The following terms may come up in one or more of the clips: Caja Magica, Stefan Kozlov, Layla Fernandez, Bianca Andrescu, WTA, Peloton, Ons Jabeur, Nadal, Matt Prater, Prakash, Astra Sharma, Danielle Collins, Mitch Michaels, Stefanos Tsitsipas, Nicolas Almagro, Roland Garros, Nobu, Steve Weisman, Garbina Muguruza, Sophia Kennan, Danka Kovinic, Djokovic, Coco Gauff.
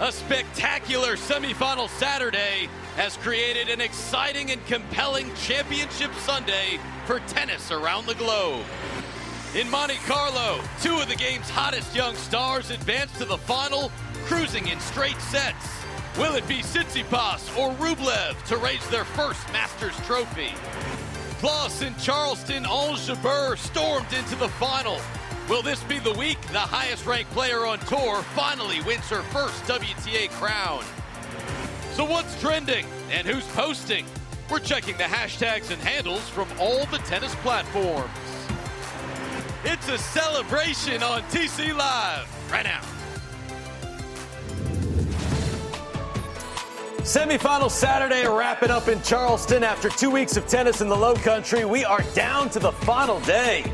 A spectacular semifinal Saturday has created an exciting and compelling championship Sunday for tennis around the globe. In Monte Carlo, two of the game's hottest young stars advanced to the final, cruising in straight sets. Will it be Tsitsipas or Rublev to raise their first Masters trophy? Plus, in Charleston, Ons Jabeur stormed into the final. Will this be the week the highest-ranked player on tour finally wins her first WTA crown? So what's trending and who's posting? We're checking the hashtags and handles from all the tennis platforms. It's a celebration on TC Live right now. Semifinal Saturday wrapping up in Charleston. After 2 weeks of tennis in the Lowcountry, we are down to the final day.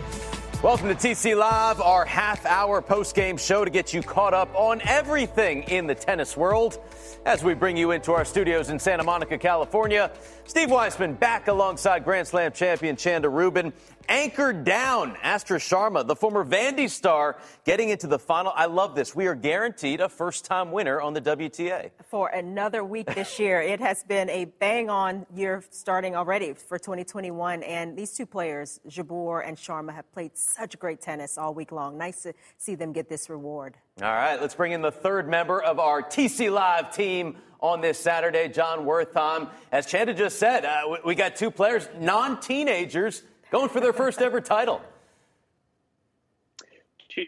Welcome to TC Live, our half-hour post-game show to get you caught up on everything in the tennis world. As we bring you into our studios in Santa Monica, California, Steve Weisman back alongside Grand Slam champion Chanda Rubin. Anchored down, Astra Sharma, the former Vandy star, getting into the final. I love this. We are guaranteed a first-time winner on the WTA. For another week this year. It has been a bang-on year starting already for 2021. And these two players, Jabeur and Sharma, have played such great tennis all week long. Nice to see them get this reward. All right, let's bring in the third member of our TC Live team on this Saturday, John Wertheim. As Chanda just said, we got two players, non-teenagers, going for their first ever title.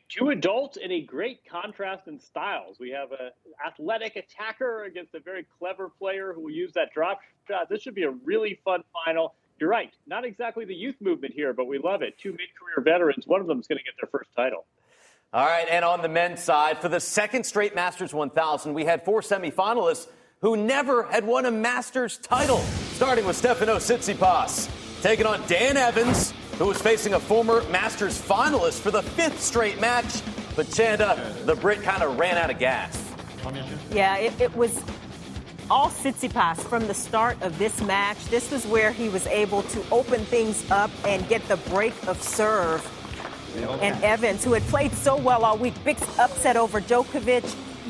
Two adults in a great contrast in styles. We have an athletic attacker against a very clever player who will use that drop shot. This should be a really fun final. You're right, not exactly the youth movement here, but we love it. Two mid-career veterans, one of them is going to get their first title. All right, and on the men's side, for the second straight Masters 1000, we had four semifinalists who never had won a Masters title, starting with Stefanos Tsitsipas, taking on Dan Evans, who was facing a former Masters finalist for the fifth straight match. But Chanda, the Brit kind of ran out of gas. Yeah, it was all Tsitsipas from the start of this match. This was where he was able to open things up and get the break of serve. And Evans, who had played so well all week, big upset over Djokovic,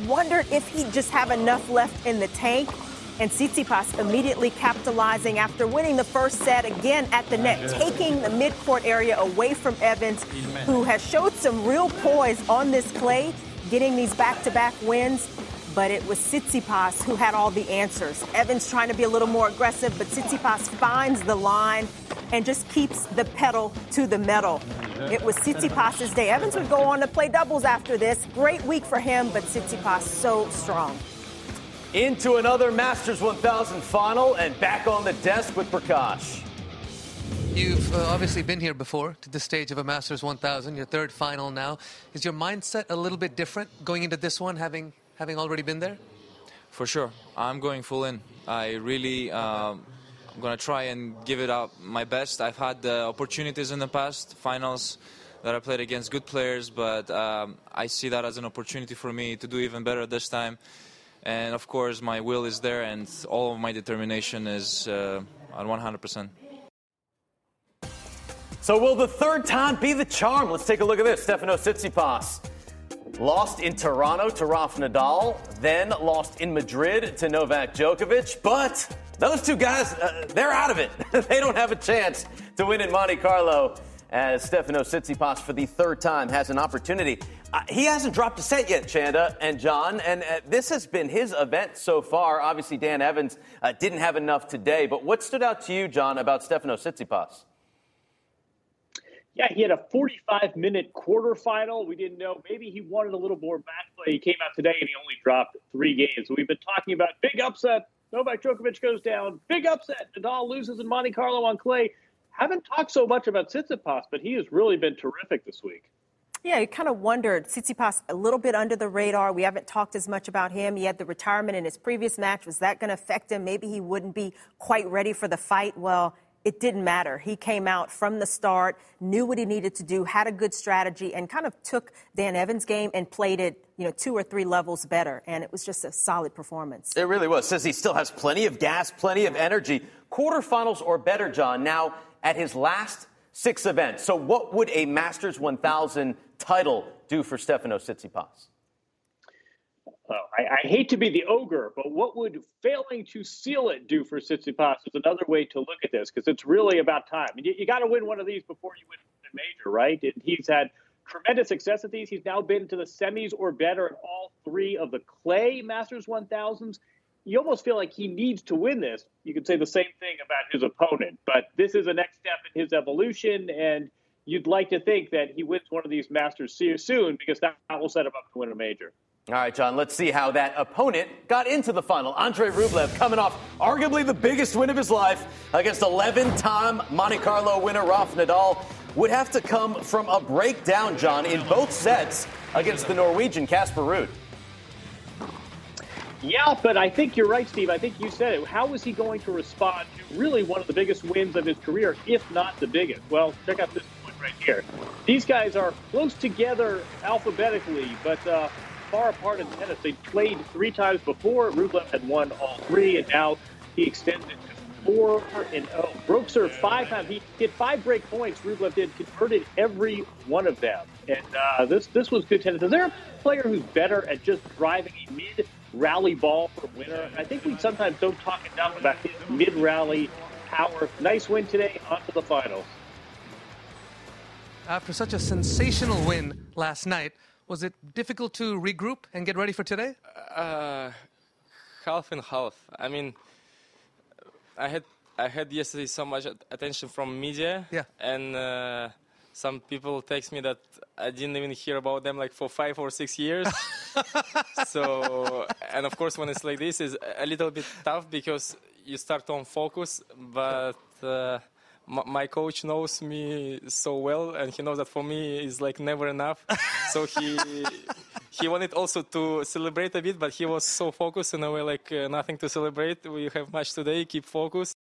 wondered if he'd just have enough left in the tank. And Tsitsipas immediately capitalizing after winning the first set again at the net, taking the midcourt area away from Evans, who has showed some real poise on this clay, getting these back-to-back wins. But it was Tsitsipas who had all the answers. Evans trying to be a little more aggressive, but Tsitsipas finds the line and just keeps the pedal to the metal. It was Tsitsipas's day. Evans would go on to play doubles after this. Great week for him, but Tsitsipas so strong. Into another Masters 1000 final and back on the desk with Prakash. You've obviously been here before to this stage of a Masters 1000, your third final now. Is your mindset a little bit different going into this one, having already been there? For sure. I'm going full in. I really I'm going to try and give it out my best. I've had the opportunities in the past, finals that I played against good players, but I see that as an opportunity for me to do even better this time. And, of course, my will is there, and all of my determination is on 100%. So will the third time be the charm? Let's take a look at this. Stefanos Tsitsipas lost in Toronto to Rafa Nadal, then lost in Madrid to Novak Djokovic. But those two guys, they're out of it. They don't have a chance to win in Monte Carlo, as Stefanos Tsitsipas, for the third time, has an opportunity. He hasn't dropped a set yet, Chanda and John, and this has been his event so far. Obviously, Dan Evans didn't have enough today, but what stood out to you, John, about Stefanos Tsitsipas? Yeah, he had a 45-minute quarterfinal. We didn't know. Maybe he wanted a little more match play. He came out today, and he only dropped three games. We've been talking about big upset. Novak Djokovic goes down. Big upset. Nadal loses in Monte Carlo on clay. Haven't talked so much about Tsitsipas, but he has really been terrific this week. Yeah, you kind of wondered. Tsitsipas a little bit under the radar. We haven't talked as much about him. He had the retirement in his previous match. Was that going to affect him? Maybe he wouldn't be quite ready for the fight. Well, it didn't matter. He came out from the start, knew what he needed to do, had a good strategy, and kind of took Dan Evans' game and played it, you know, 2 or 3 levels better. And it was just a solid performance. It really was. Says he still has plenty of gas, plenty of energy. Quarterfinals or better, John, now at his last 6 events. So what would a Masters 1000 title do for Stefanos Tsitsipas? I hate to be the ogre, but what would failing to seal it do for Tsitsipas is another way to look at this, because it's really about time. You got to win one of these before you win the major, right? And he's had tremendous success at these. He's now been to the semis or better at all 3 of the clay Masters 1000s. You almost feel like he needs to win this. You could say the same thing about his opponent, but this is a next step in his evolution, and you'd like to think that he wins one of these Masters soon, because that will set him up to win a major. All right, John, let's see how that opponent got into the final. Andrey Rublev coming off arguably the biggest win of his life against 11-time Monte Carlo winner Rafael Nadal. Would have to come from a breakdown, John, in both sets against the Norwegian Casper Ruud. Yeah, but I think you're right, Steve. I think you said it. How was he going to respond to really one of the biggest wins of his career, if not the biggest? Well, check out this point right here. These guys are close together alphabetically, but far apart in tennis. They played 3 times before. Rublev had won all 3, and now he extended to 4-0. Broke serve 5 times. He hit 5 break points. Rublev did, converted every one of them. And this was good tennis. Is there a player who's better at just driving a mid-rally ball for a winner? I think we sometimes don't talk enough about his mid-rally power. Nice win today. On to the finals. After such a sensational win last night, was it difficult to regroup and get ready for today? Half and half. I mean, I had yesterday so much attention from media, and some people text me that I didn't even hear about them like for 5 or 6 years. So, and of course, when it's like this, it's a little bit tough because you start on focus, but my coach knows me so well, and he knows that for me is like never enough. So he wanted also to celebrate a bit, but he was so focused in a way like nothing to celebrate. We have match today. Keep focused.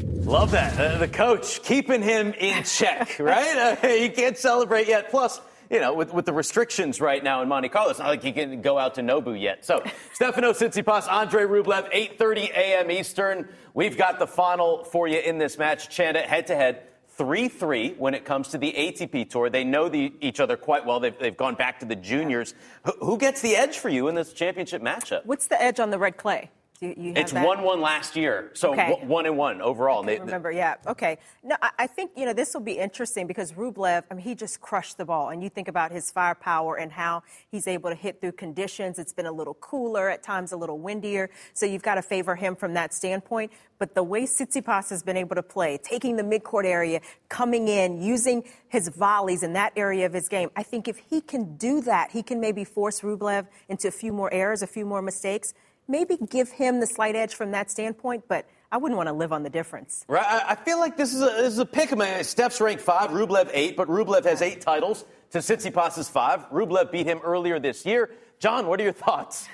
Love that. The coach keeping him in check, right? He can't celebrate yet. Plus, you know, with the restrictions right now in Monte Carlo, it's not like he can go out to Nobu yet. So, Stefanos Tsitsipas, Andrey Rublev, 8:30 a.m. Eastern. We've got the final for you in this match. Chanda, head-to-head, 3-3 when it comes to the ATP Tour. They know each other quite well. They've gone back to the juniors. Who gets the edge for you in this championship matchup? What's the edge on the red clay? It's 1-1 last year, so okay. 1-1 overall. I remember, yeah. Okay. No, I think, you know, this will be interesting because Rublev, I mean, he just crushed the ball. And you think about his firepower and how he's able to hit through conditions. It's been a little cooler, at times a little windier. So you've got to favor him from that standpoint. But the way Tsitsipas has been able to play, taking the midcourt area, coming in, using his volleys in that area of his game, I think if he can do that, he can maybe force Rublev into a few more errors, a few more mistakes. Maybe give him the slight edge from that standpoint, but I wouldn't want to live on the difference. Right. I feel like this is a pick. Steph's ranked 5, Rublev 8, but Rublev has 8 titles to Tsitsipas's 5. Rublev beat him earlier this year. John, what are your thoughts?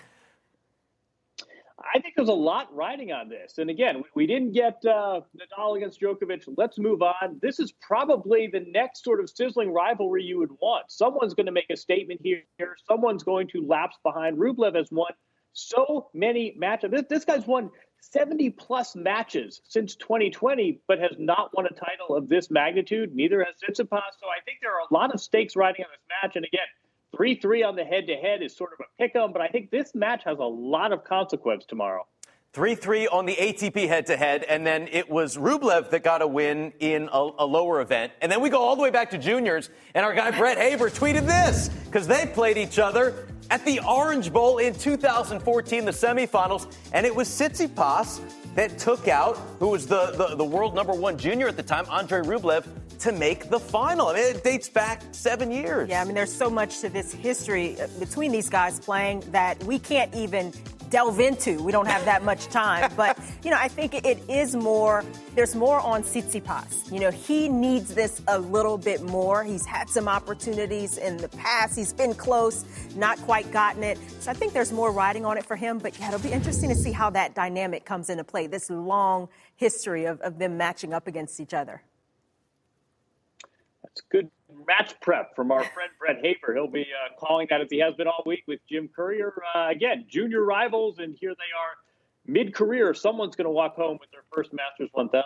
I think there's a lot riding on this. And again, we didn't get Nadal against Djokovic. Let's move on. This is probably the next sort of sizzling rivalry you would want. Someone's going to make a statement here. Someone's going to lapse behind. Rublev has won so many matches. This guy's won 70-plus matches since 2020, but has not won a title of this magnitude. Neither has Tsitsipas. So I think there are a lot of stakes riding on this match. And again, 3-3 on the head-to-head is sort of a pick-em, but I think this match has a lot of consequence tomorrow. 3-3 on the ATP head-to-head, and then it was Rublev that got a win in a lower event. And then we go all the way back to juniors, and our guy Brett Haber tweeted this, because they played each other at the Orange Bowl in 2014, the semifinals, and it was Tsitsipas that took out, who was the world #1 junior at the time, Andrey Rublev, to make the final. I mean, it dates back 7 years. Yeah, I mean, there's so much to this history between these guys playing that we can't even delve into. We don't have that much time. But, you know, I think it is more, there's more on Tsitsipas. You know, he needs this a little bit more. He's had some opportunities in the past. He's been close, not quite gotten it. So I think there's more riding on it for him. But, yeah, it'll be interesting to see how that dynamic comes into play, this long history of them matching up against each other. That's good match prep from our friend Brett Haber. He'll be calling that, as he has been all week, with Jim Courier. Again, junior rivals, and here they are mid-career. Someone's going to walk home with their first Masters 1000.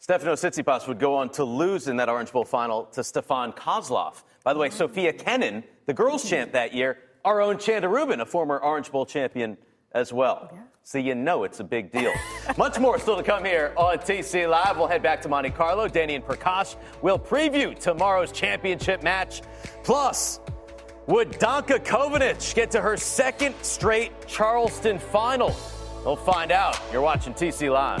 Stefanos Tsitsipas would go on to lose in that Orange Bowl final to Stefan Kozlov. By the way, Sophia Kennan, the girls' champ that year, our own Chanda Rubin, a former Orange Bowl champion as well. Yeah. So you know it's a big deal. Much more still to come here on TC Live. We'll head back to Monte Carlo. Danny and Prakash will preview tomorrow's championship match. Plus, would Danka Kovinic get to her second straight Charleston final? We'll find out. You're watching TC Live.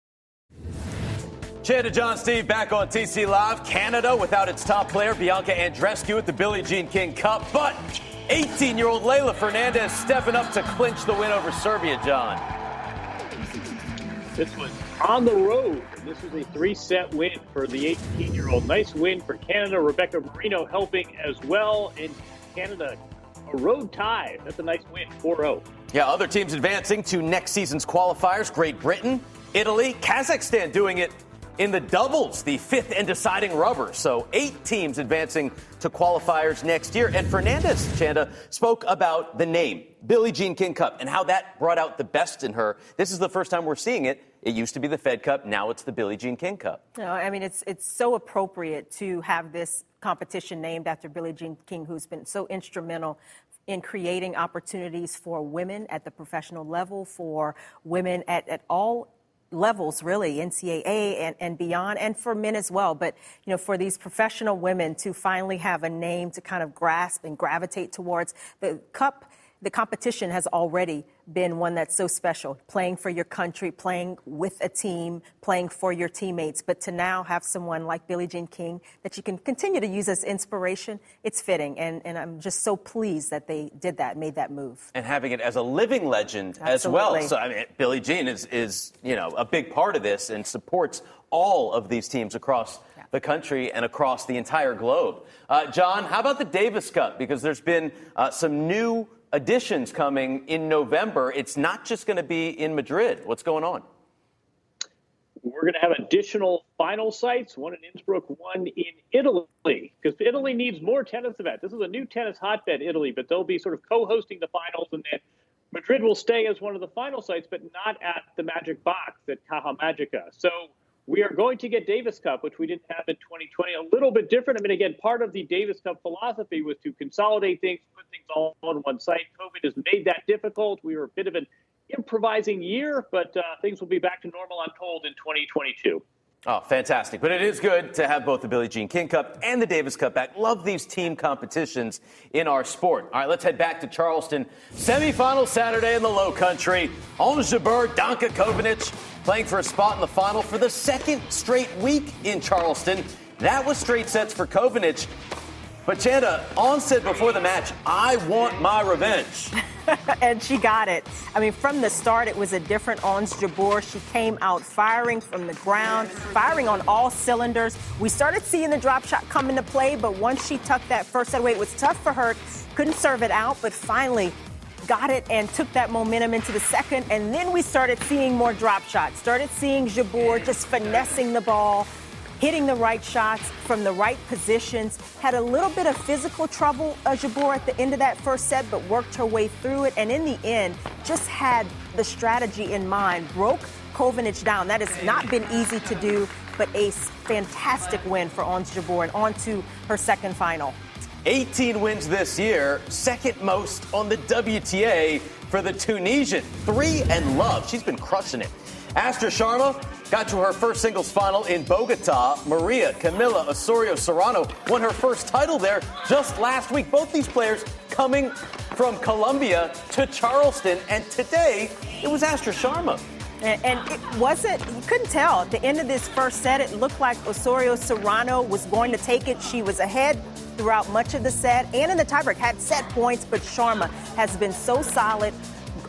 Chanda, John, Steve back on TC Live. Canada without its top player, Bianca Andrescu, at the Billie Jean King Cup. But 18-year-old Layla Fernandez stepping up to clinch the win over Serbia, John. This was on the road. This was a three-set win for the 18-year-old. Nice win for Canada. Rebecca Marino helping as well. And Canada, a road tie. That's a nice win, 4-0. Yeah, other teams advancing to next season's qualifiers. Great Britain, Italy, Kazakhstan doing it in the doubles, the fifth and deciding rubber. So 8 teams advancing to qualifiers next year. And Fernandez, Chanda, spoke about the name, Billie Jean King Cup, and how that brought out the best in her. This is the first time we're seeing it. It used to be the Fed Cup. Now it's the Billie Jean King Cup. No, I mean, it's so appropriate to have this competition named after Billie Jean King, who's been so instrumental in creating opportunities for women at the professional level, for women at all levels, really, NCAA and beyond, and for men as well. But, you know, for these professional women to finally have a name to kind of grasp and gravitate towards, the cup, the competition has already been one that's so special, playing for your country, playing with a team, playing for your teammates. But to now have someone like Billie Jean King that you can continue to use as inspiration, it's fitting. And I'm just so pleased that they did that, made that move. And having it as a living legend as well. So, I mean, Billie Jean is, you know, a big part of this and supports all of these teams across the country and across the entire globe. John, how about the Davis Cup? Because there's been some new additions coming in November. It's not just going to be in Madrid. What's going on? We're going to have additional final sites, one in Innsbruck, one in Italy, because Italy needs more tennis events. This is a new tennis hotbed, Italy, but they'll be sort of co-hosting the finals, and then Madrid will stay as one of the final sites, but not at the Magic Box at Caja Magica. So we are going to get Davis Cup, which we didn't have in 2020. A little bit different. I mean, again, part of the Davis Cup philosophy was to consolidate things, put things all on one site. COVID has made that difficult. We were a bit of an improvising year, but things will be back to normal, I'm told, in 2022. Oh, fantastic. But it is good to have both the Billie Jean King Cup and the Davis Cup back. Love these team competitions in our sport. All right, let's head back to Charleston. Semifinal Saturday in the Low Country. Ons Jabeur, Danka Kovinic playing for a spot in the final for the second straight week in Charleston. That was straight sets for Kovinic. But Chanda, Ons said before the match, I want my revenge. And she got it. I mean, from the start, it was a different Ons Jabeur. She came out firing from the ground, firing on all cylinders. We started seeing the drop shot come into play, but once she tucked that first set away, it was tough for her. Couldn't serve it out, but finally got it and took that momentum into the second. And then we started seeing more drop shots, started seeing Jabeur just finessing the ball, hitting the right shots from the right positions. Had a little bit of physical trouble, Jabeur, at the end of that first set, but worked her way through it. And in the end, just had the strategy in mind, broke Kovinic down. That has not been easy to do, but a fantastic win for Ons Jabeur and on to her second final. 18 wins this year, second most on the WTA for the Tunisian. 3-love. She's been crushing it. Astra Sharma got to her first singles final in Bogota. Maria Camila Osorio-Serrano won her first title there just last week. Both these players coming from Colombia to Charleston, and today it was Astra Sharma. And it wasn't, you couldn't tell. At the end of this first set, it looked like Osorio-Serrano was going to take it. She was ahead throughout much of the set, and in the tiebreak had set points, but Sharma has been so solid,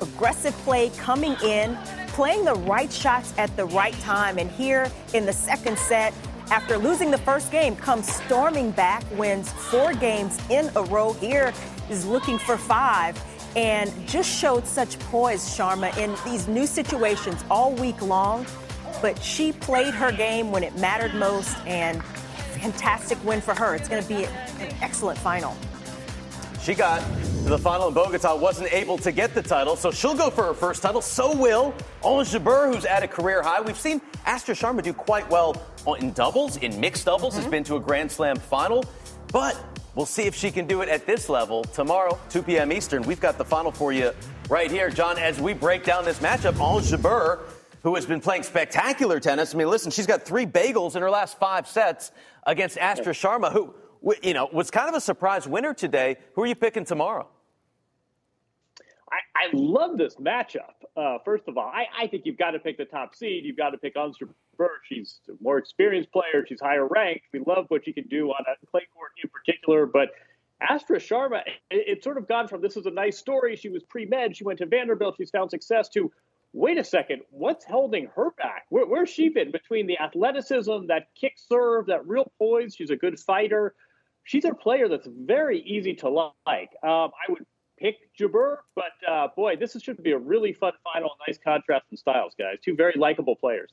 aggressive play coming in, playing the right shots at the right time. And here in the second set, after losing the first game, comes storming back, wins 4 games in a row. Here is looking for 5. And just showed such poise, Sharma, in these new situations all week long. But she played her game when it mattered most, and fantastic win for her. It's going to be an excellent final. She got to the final in Bogota, wasn't able to get the title, so she'll go for her first title. So will Ons Jabeur, who's at a career high. We've seen Astra Sharma do quite well in doubles, in mixed doubles. Has been to a Grand Slam final, but we'll see if she can do it at this level. Tomorrow, 2 p.m. Eastern, we've got the final for you right here. John, as we break down this matchup, Ons Jabeur, who has been playing spectacular tennis. I mean, listen, she's got 3 bagels in her last 5 sets against Astra Sharma, who, you know, was kind of a surprise winner today. Who are you picking tomorrow? I love this matchup. First of all, I think you've got to pick the top seed. You've got to pick Ons Jabeur. She's a more experienced player. She's higher ranked. We love what she can do on a clay court in particular. But Astra Sharma, it's sort of gone from this is a nice story. She was pre-med. She went to Vanderbilt. She's found success to, wait a second, what's holding her back? Where's she been between the athleticism, that kick serve, that real poise? She's a good fighter. She's a player that's very easy to like. I would pick Jabeur, but boy, this should be a really fun final. Nice contrast in styles, guys. 2 very likable players.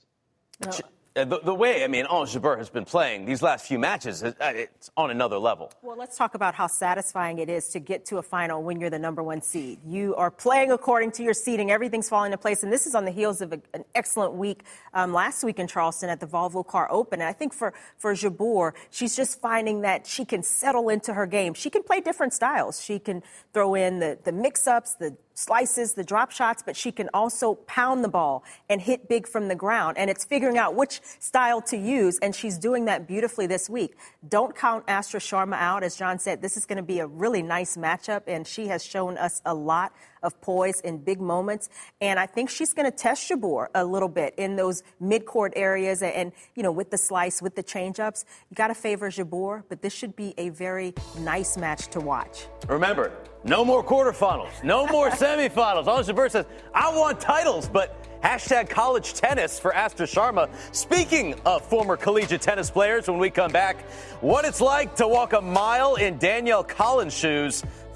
The way, I mean, Ons Jabeur has been playing these last few matches, it's on another level. Well, let's talk about how satisfying it is to get to a final when you're the number 1 seed. You are playing according to your seeding. Everything's falling into place. And this is on the heels of an excellent week last week in Charleston at the Volvo Car Open. And I think for Jabeur, she's just finding that she can settle into her game. She can play different styles. She can throw in the mix-ups, the slices, the drop shots, but she can also pound the ball and hit big from the ground. And it's figuring out which style to use, and she's doing that beautifully this week. Don't count Astra Sharma out. As John said, this is going to be a really nice matchup, and she has shown us a lot of poise in big moments. And I think she's going to test Jabeur a little bit in those mid-court areas and, you know, with the slice, with the change-ups. You got to favor Jabeur, but this should be a very nice match to watch. Remember, no more quarterfinals, no more semifinals. Ons Jabeur says, I want titles, but # college tennis for Astra Sharma. Speaking of former collegiate tennis players, when we come back, what it's like to walk a mile in Danielle Collins' shoes.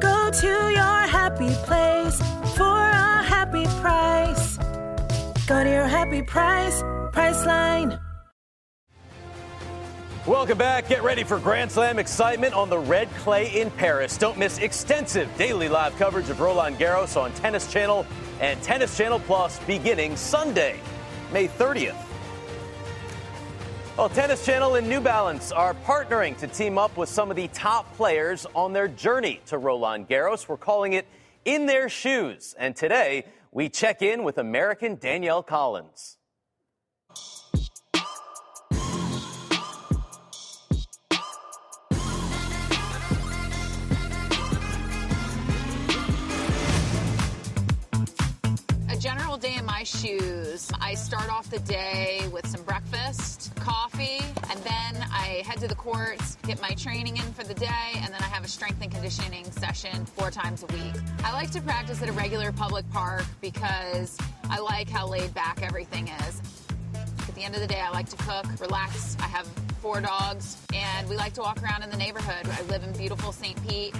Go to your happy place for a happy price. Go to your happy price, Priceline. Welcome back. Get ready for Grand Slam excitement on the red clay in Paris. Don't miss extensive daily live coverage of Roland Garros on Tennis Channel and Tennis Channel Plus beginning Sunday, May 30th. Well, Tennis Channel and New Balance are partnering to team up with some of the top players on their journey to Roland Garros. We're calling it In Their Shoes. And today, we check in with American Danielle Collins. General day in my shoes. I start off the day with some breakfast, coffee, and then I head to the courts, get my training in for the day, and then I have a strength and conditioning session 4 times a week. I like to practice at a regular public park because I like how laid back everything is. the end of the day, I like to cook, relax. I have 4 dogs, and we like to walk around in the neighborhood. I live in beautiful St. Pete.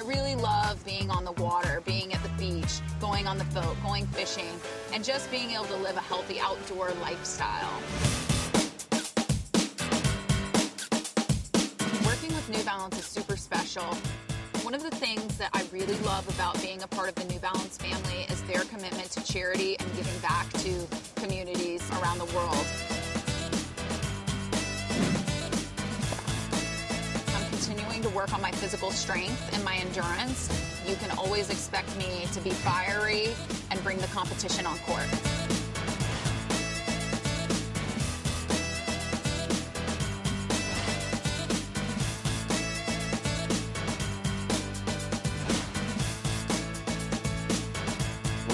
I really love being on the water, being at the beach, going on the boat, going fishing, and just being able to live a healthy outdoor lifestyle. Working with New Balance is super special. One of the things that I really love about being a part of the New Balance family is their commitment to charity and giving back to communities around the world. I'm continuing to work on my physical strength and my endurance. You can always expect me to be fiery and bring the competition on court.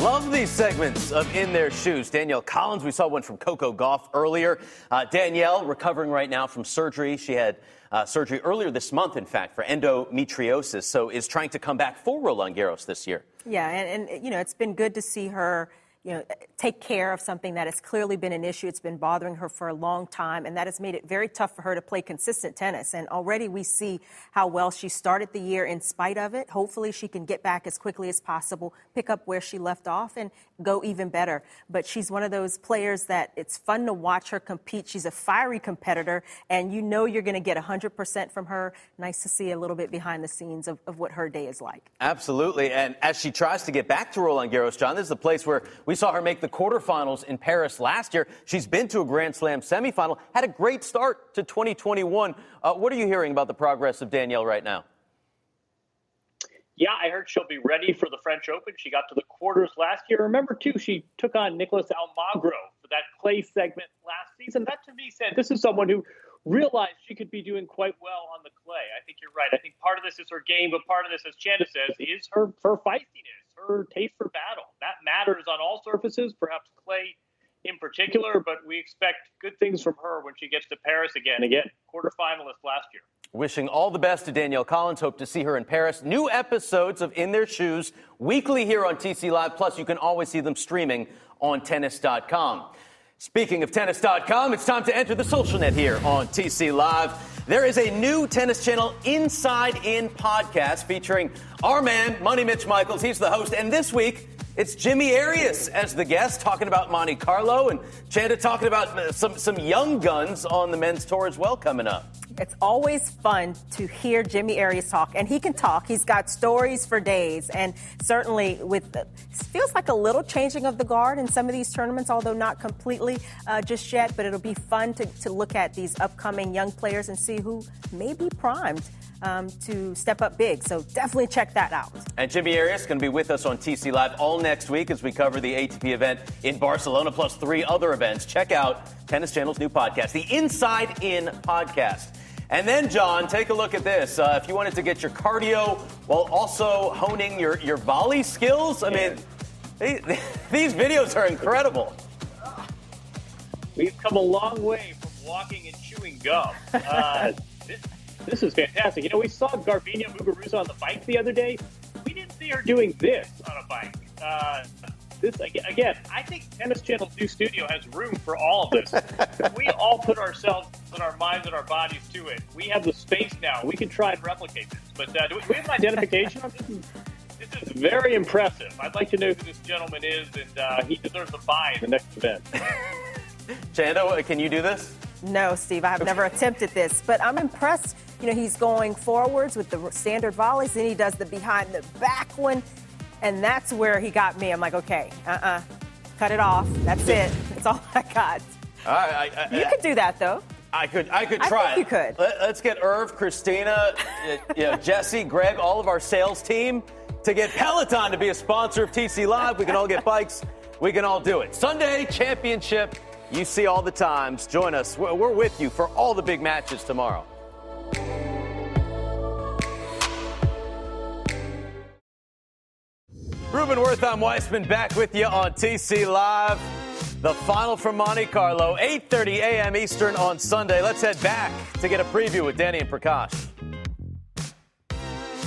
Love these segments of In Their Shoes. Danielle Collins, we saw one from Coco Gauff earlier. Danielle, recovering right now from surgery. She had surgery earlier this month, in fact, for endometriosis, so is trying to come back for Roland Garros this year. Yeah, and you know, it's been good to see her, you know, take care of something that has clearly been an issue. It's been bothering her for a long time, and that has made it very tough for her to play consistent tennis. And already we see how well she started the year in spite of it. Hopefully she can get back as quickly as possible, pick up where she left off, and go even better. But she's one of those players that it's fun to watch her compete. She's a fiery competitor, and you know you're going to get 100% from her. Nice to see a little bit behind the scenes of what her day is like. Absolutely, and as she tries to get back to Roland Garros, John, this is the place where we saw her make the quarterfinals in Paris last year. She's been to a Grand Slam semifinal, had a great start to 2021. What are you hearing about the progress of Danielle right now? Yeah, I heard she'll be ready for the French Open. She got to the quarters last year. Remember, too, she took on Nicolas Almagro for that clay segment last season. That, to me, said this is someone who realized she could be doing quite well on the clay. I think you're right. I think part of this is her game, but part of this, as Chanda says, is her feistiness, her taste for battle. That matters on all surfaces, perhaps clay in particular, but we expect good things from her when she gets to Paris again. Again, quarterfinalist last year. Wishing all the best to Danielle Collins. Hope to see her in Paris. New episodes of In Their Shoes weekly here on TC Live. Plus, you can always see them streaming on tennis.com. Speaking of tennis.com, it's time to enter the social net here on TC Live. There is a new Tennis Channel Inside In podcast featuring our man, Money Mitch Michaels. He's the host. And this week, it's Jimmy Arias as the guest, talking about Monte Carlo, and Chanda talking about some young guns on the men's tour as well coming up. It's always fun to hear Jimmy Arias talk, and he can talk. He's got stories for days, and certainly with feels like a little changing of the guard in some of these tournaments, although not completely just yet, but it'll be fun to look at these upcoming young players and see who may be primed to step up big. So definitely check that out. And Jimmy Arias is going to be with us on TC Live all next week as we cover the ATP event in Barcelona, plus 3 other events. Check out Tennis Channel's new podcast, the Inside In podcast. And then, John, take a look at this. If you wanted to get your cardio while also honing your volley skills, I mean, these videos are incredible. We've come a long way from walking and chewing gum. This is fantastic. You know, we saw Garbina Muguruza on the bike the other day. We didn't see her doing this on a bike. This again, I think Tennis Channel's new studio has room for all of this. We all put ourselves and our minds and our bodies to it. We have the space now. We can try and replicate this. But do we have an identification on this? This is very impressive. I'd like to know who this gentleman is, and he deserves a bye in the next event. Chanda, can you do this? No, Steve, I have never attempted this, but I'm impressed. You know, he's going forwards with the standard volleys, then he does the behind-the-back one. And that's where he got me. I'm like, okay, cut it off. That's it. That's all I got. All right, you could do that, though. I could try. I think you could. Let's get Irv, Christina, Jesse, Greg, all of our sales team to get Peloton to be a sponsor of TC Live. We can all get bikes. We can all do it. Sunday championship. You see all the times. Join us. We're with you for all the big matches tomorrow. Ruben Wertheim Weissman back with you on TC Live. The final from Monte Carlo, 8:30 a.m. Eastern on Sunday. Let's head back to get a preview with Danny and Prakash.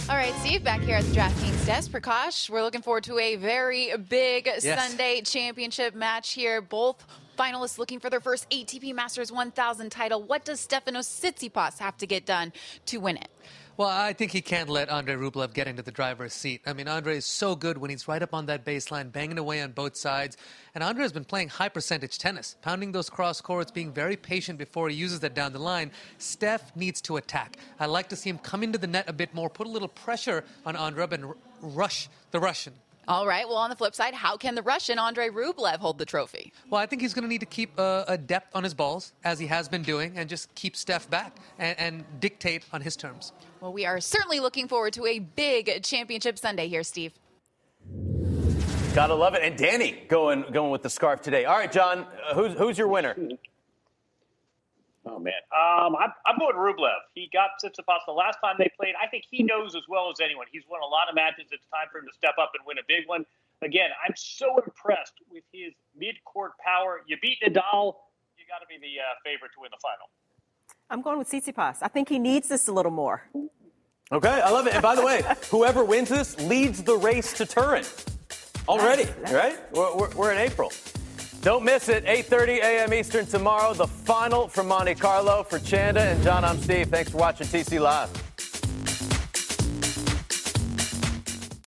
All right, Steve, back here at the DraftKings desk. Prakash, we're looking forward to a very big Sunday championship match here. Both finalists looking for their first ATP Masters 1000 title. What does Stefanos Tsitsipas have to get done to win it? Well, I think he can't let Andrey Rublev get into the driver's seat. I mean, Andrey is so good when he's right up on that baseline, banging away on both sides. And Andrey has been playing high-percentage tennis, pounding those cross courts, being very patient before he uses that down the line. Steph needs to attack. I like to see him come into the net a bit more, put a little pressure on Andrey and rush the Russian. All right. Well, on the flip side, how can the Russian Andrey Rublev hold the trophy? Well, I think he's going to need to keep a depth on his balls, as he has been doing, and just keep Steph back and dictate on his terms. Well, we are certainly looking forward to a big championship Sunday here, Steve. Gotta love it. And Danny going with the scarf today. All right, John, who's your winner? Oh, man. I'm going Rublev. He got Tsitsipas the last time they played. I think he knows as well as anyone. He's won a lot of matches. It's time for him to step up and win a big one. Again, I'm so impressed with his mid-court power. You beat Nadal, you got to be the favorite to win the final. I'm going with Tsitsipas. I think he needs this a little more. Okay, I love it. And by the way, whoever wins this leads the race to Turin already, right? We're in April. Don't miss it, 8:30 a.m. Eastern tomorrow, the final from Monte Carlo. For Chanda and John, I'm Steve. Thanks for watching TC Live.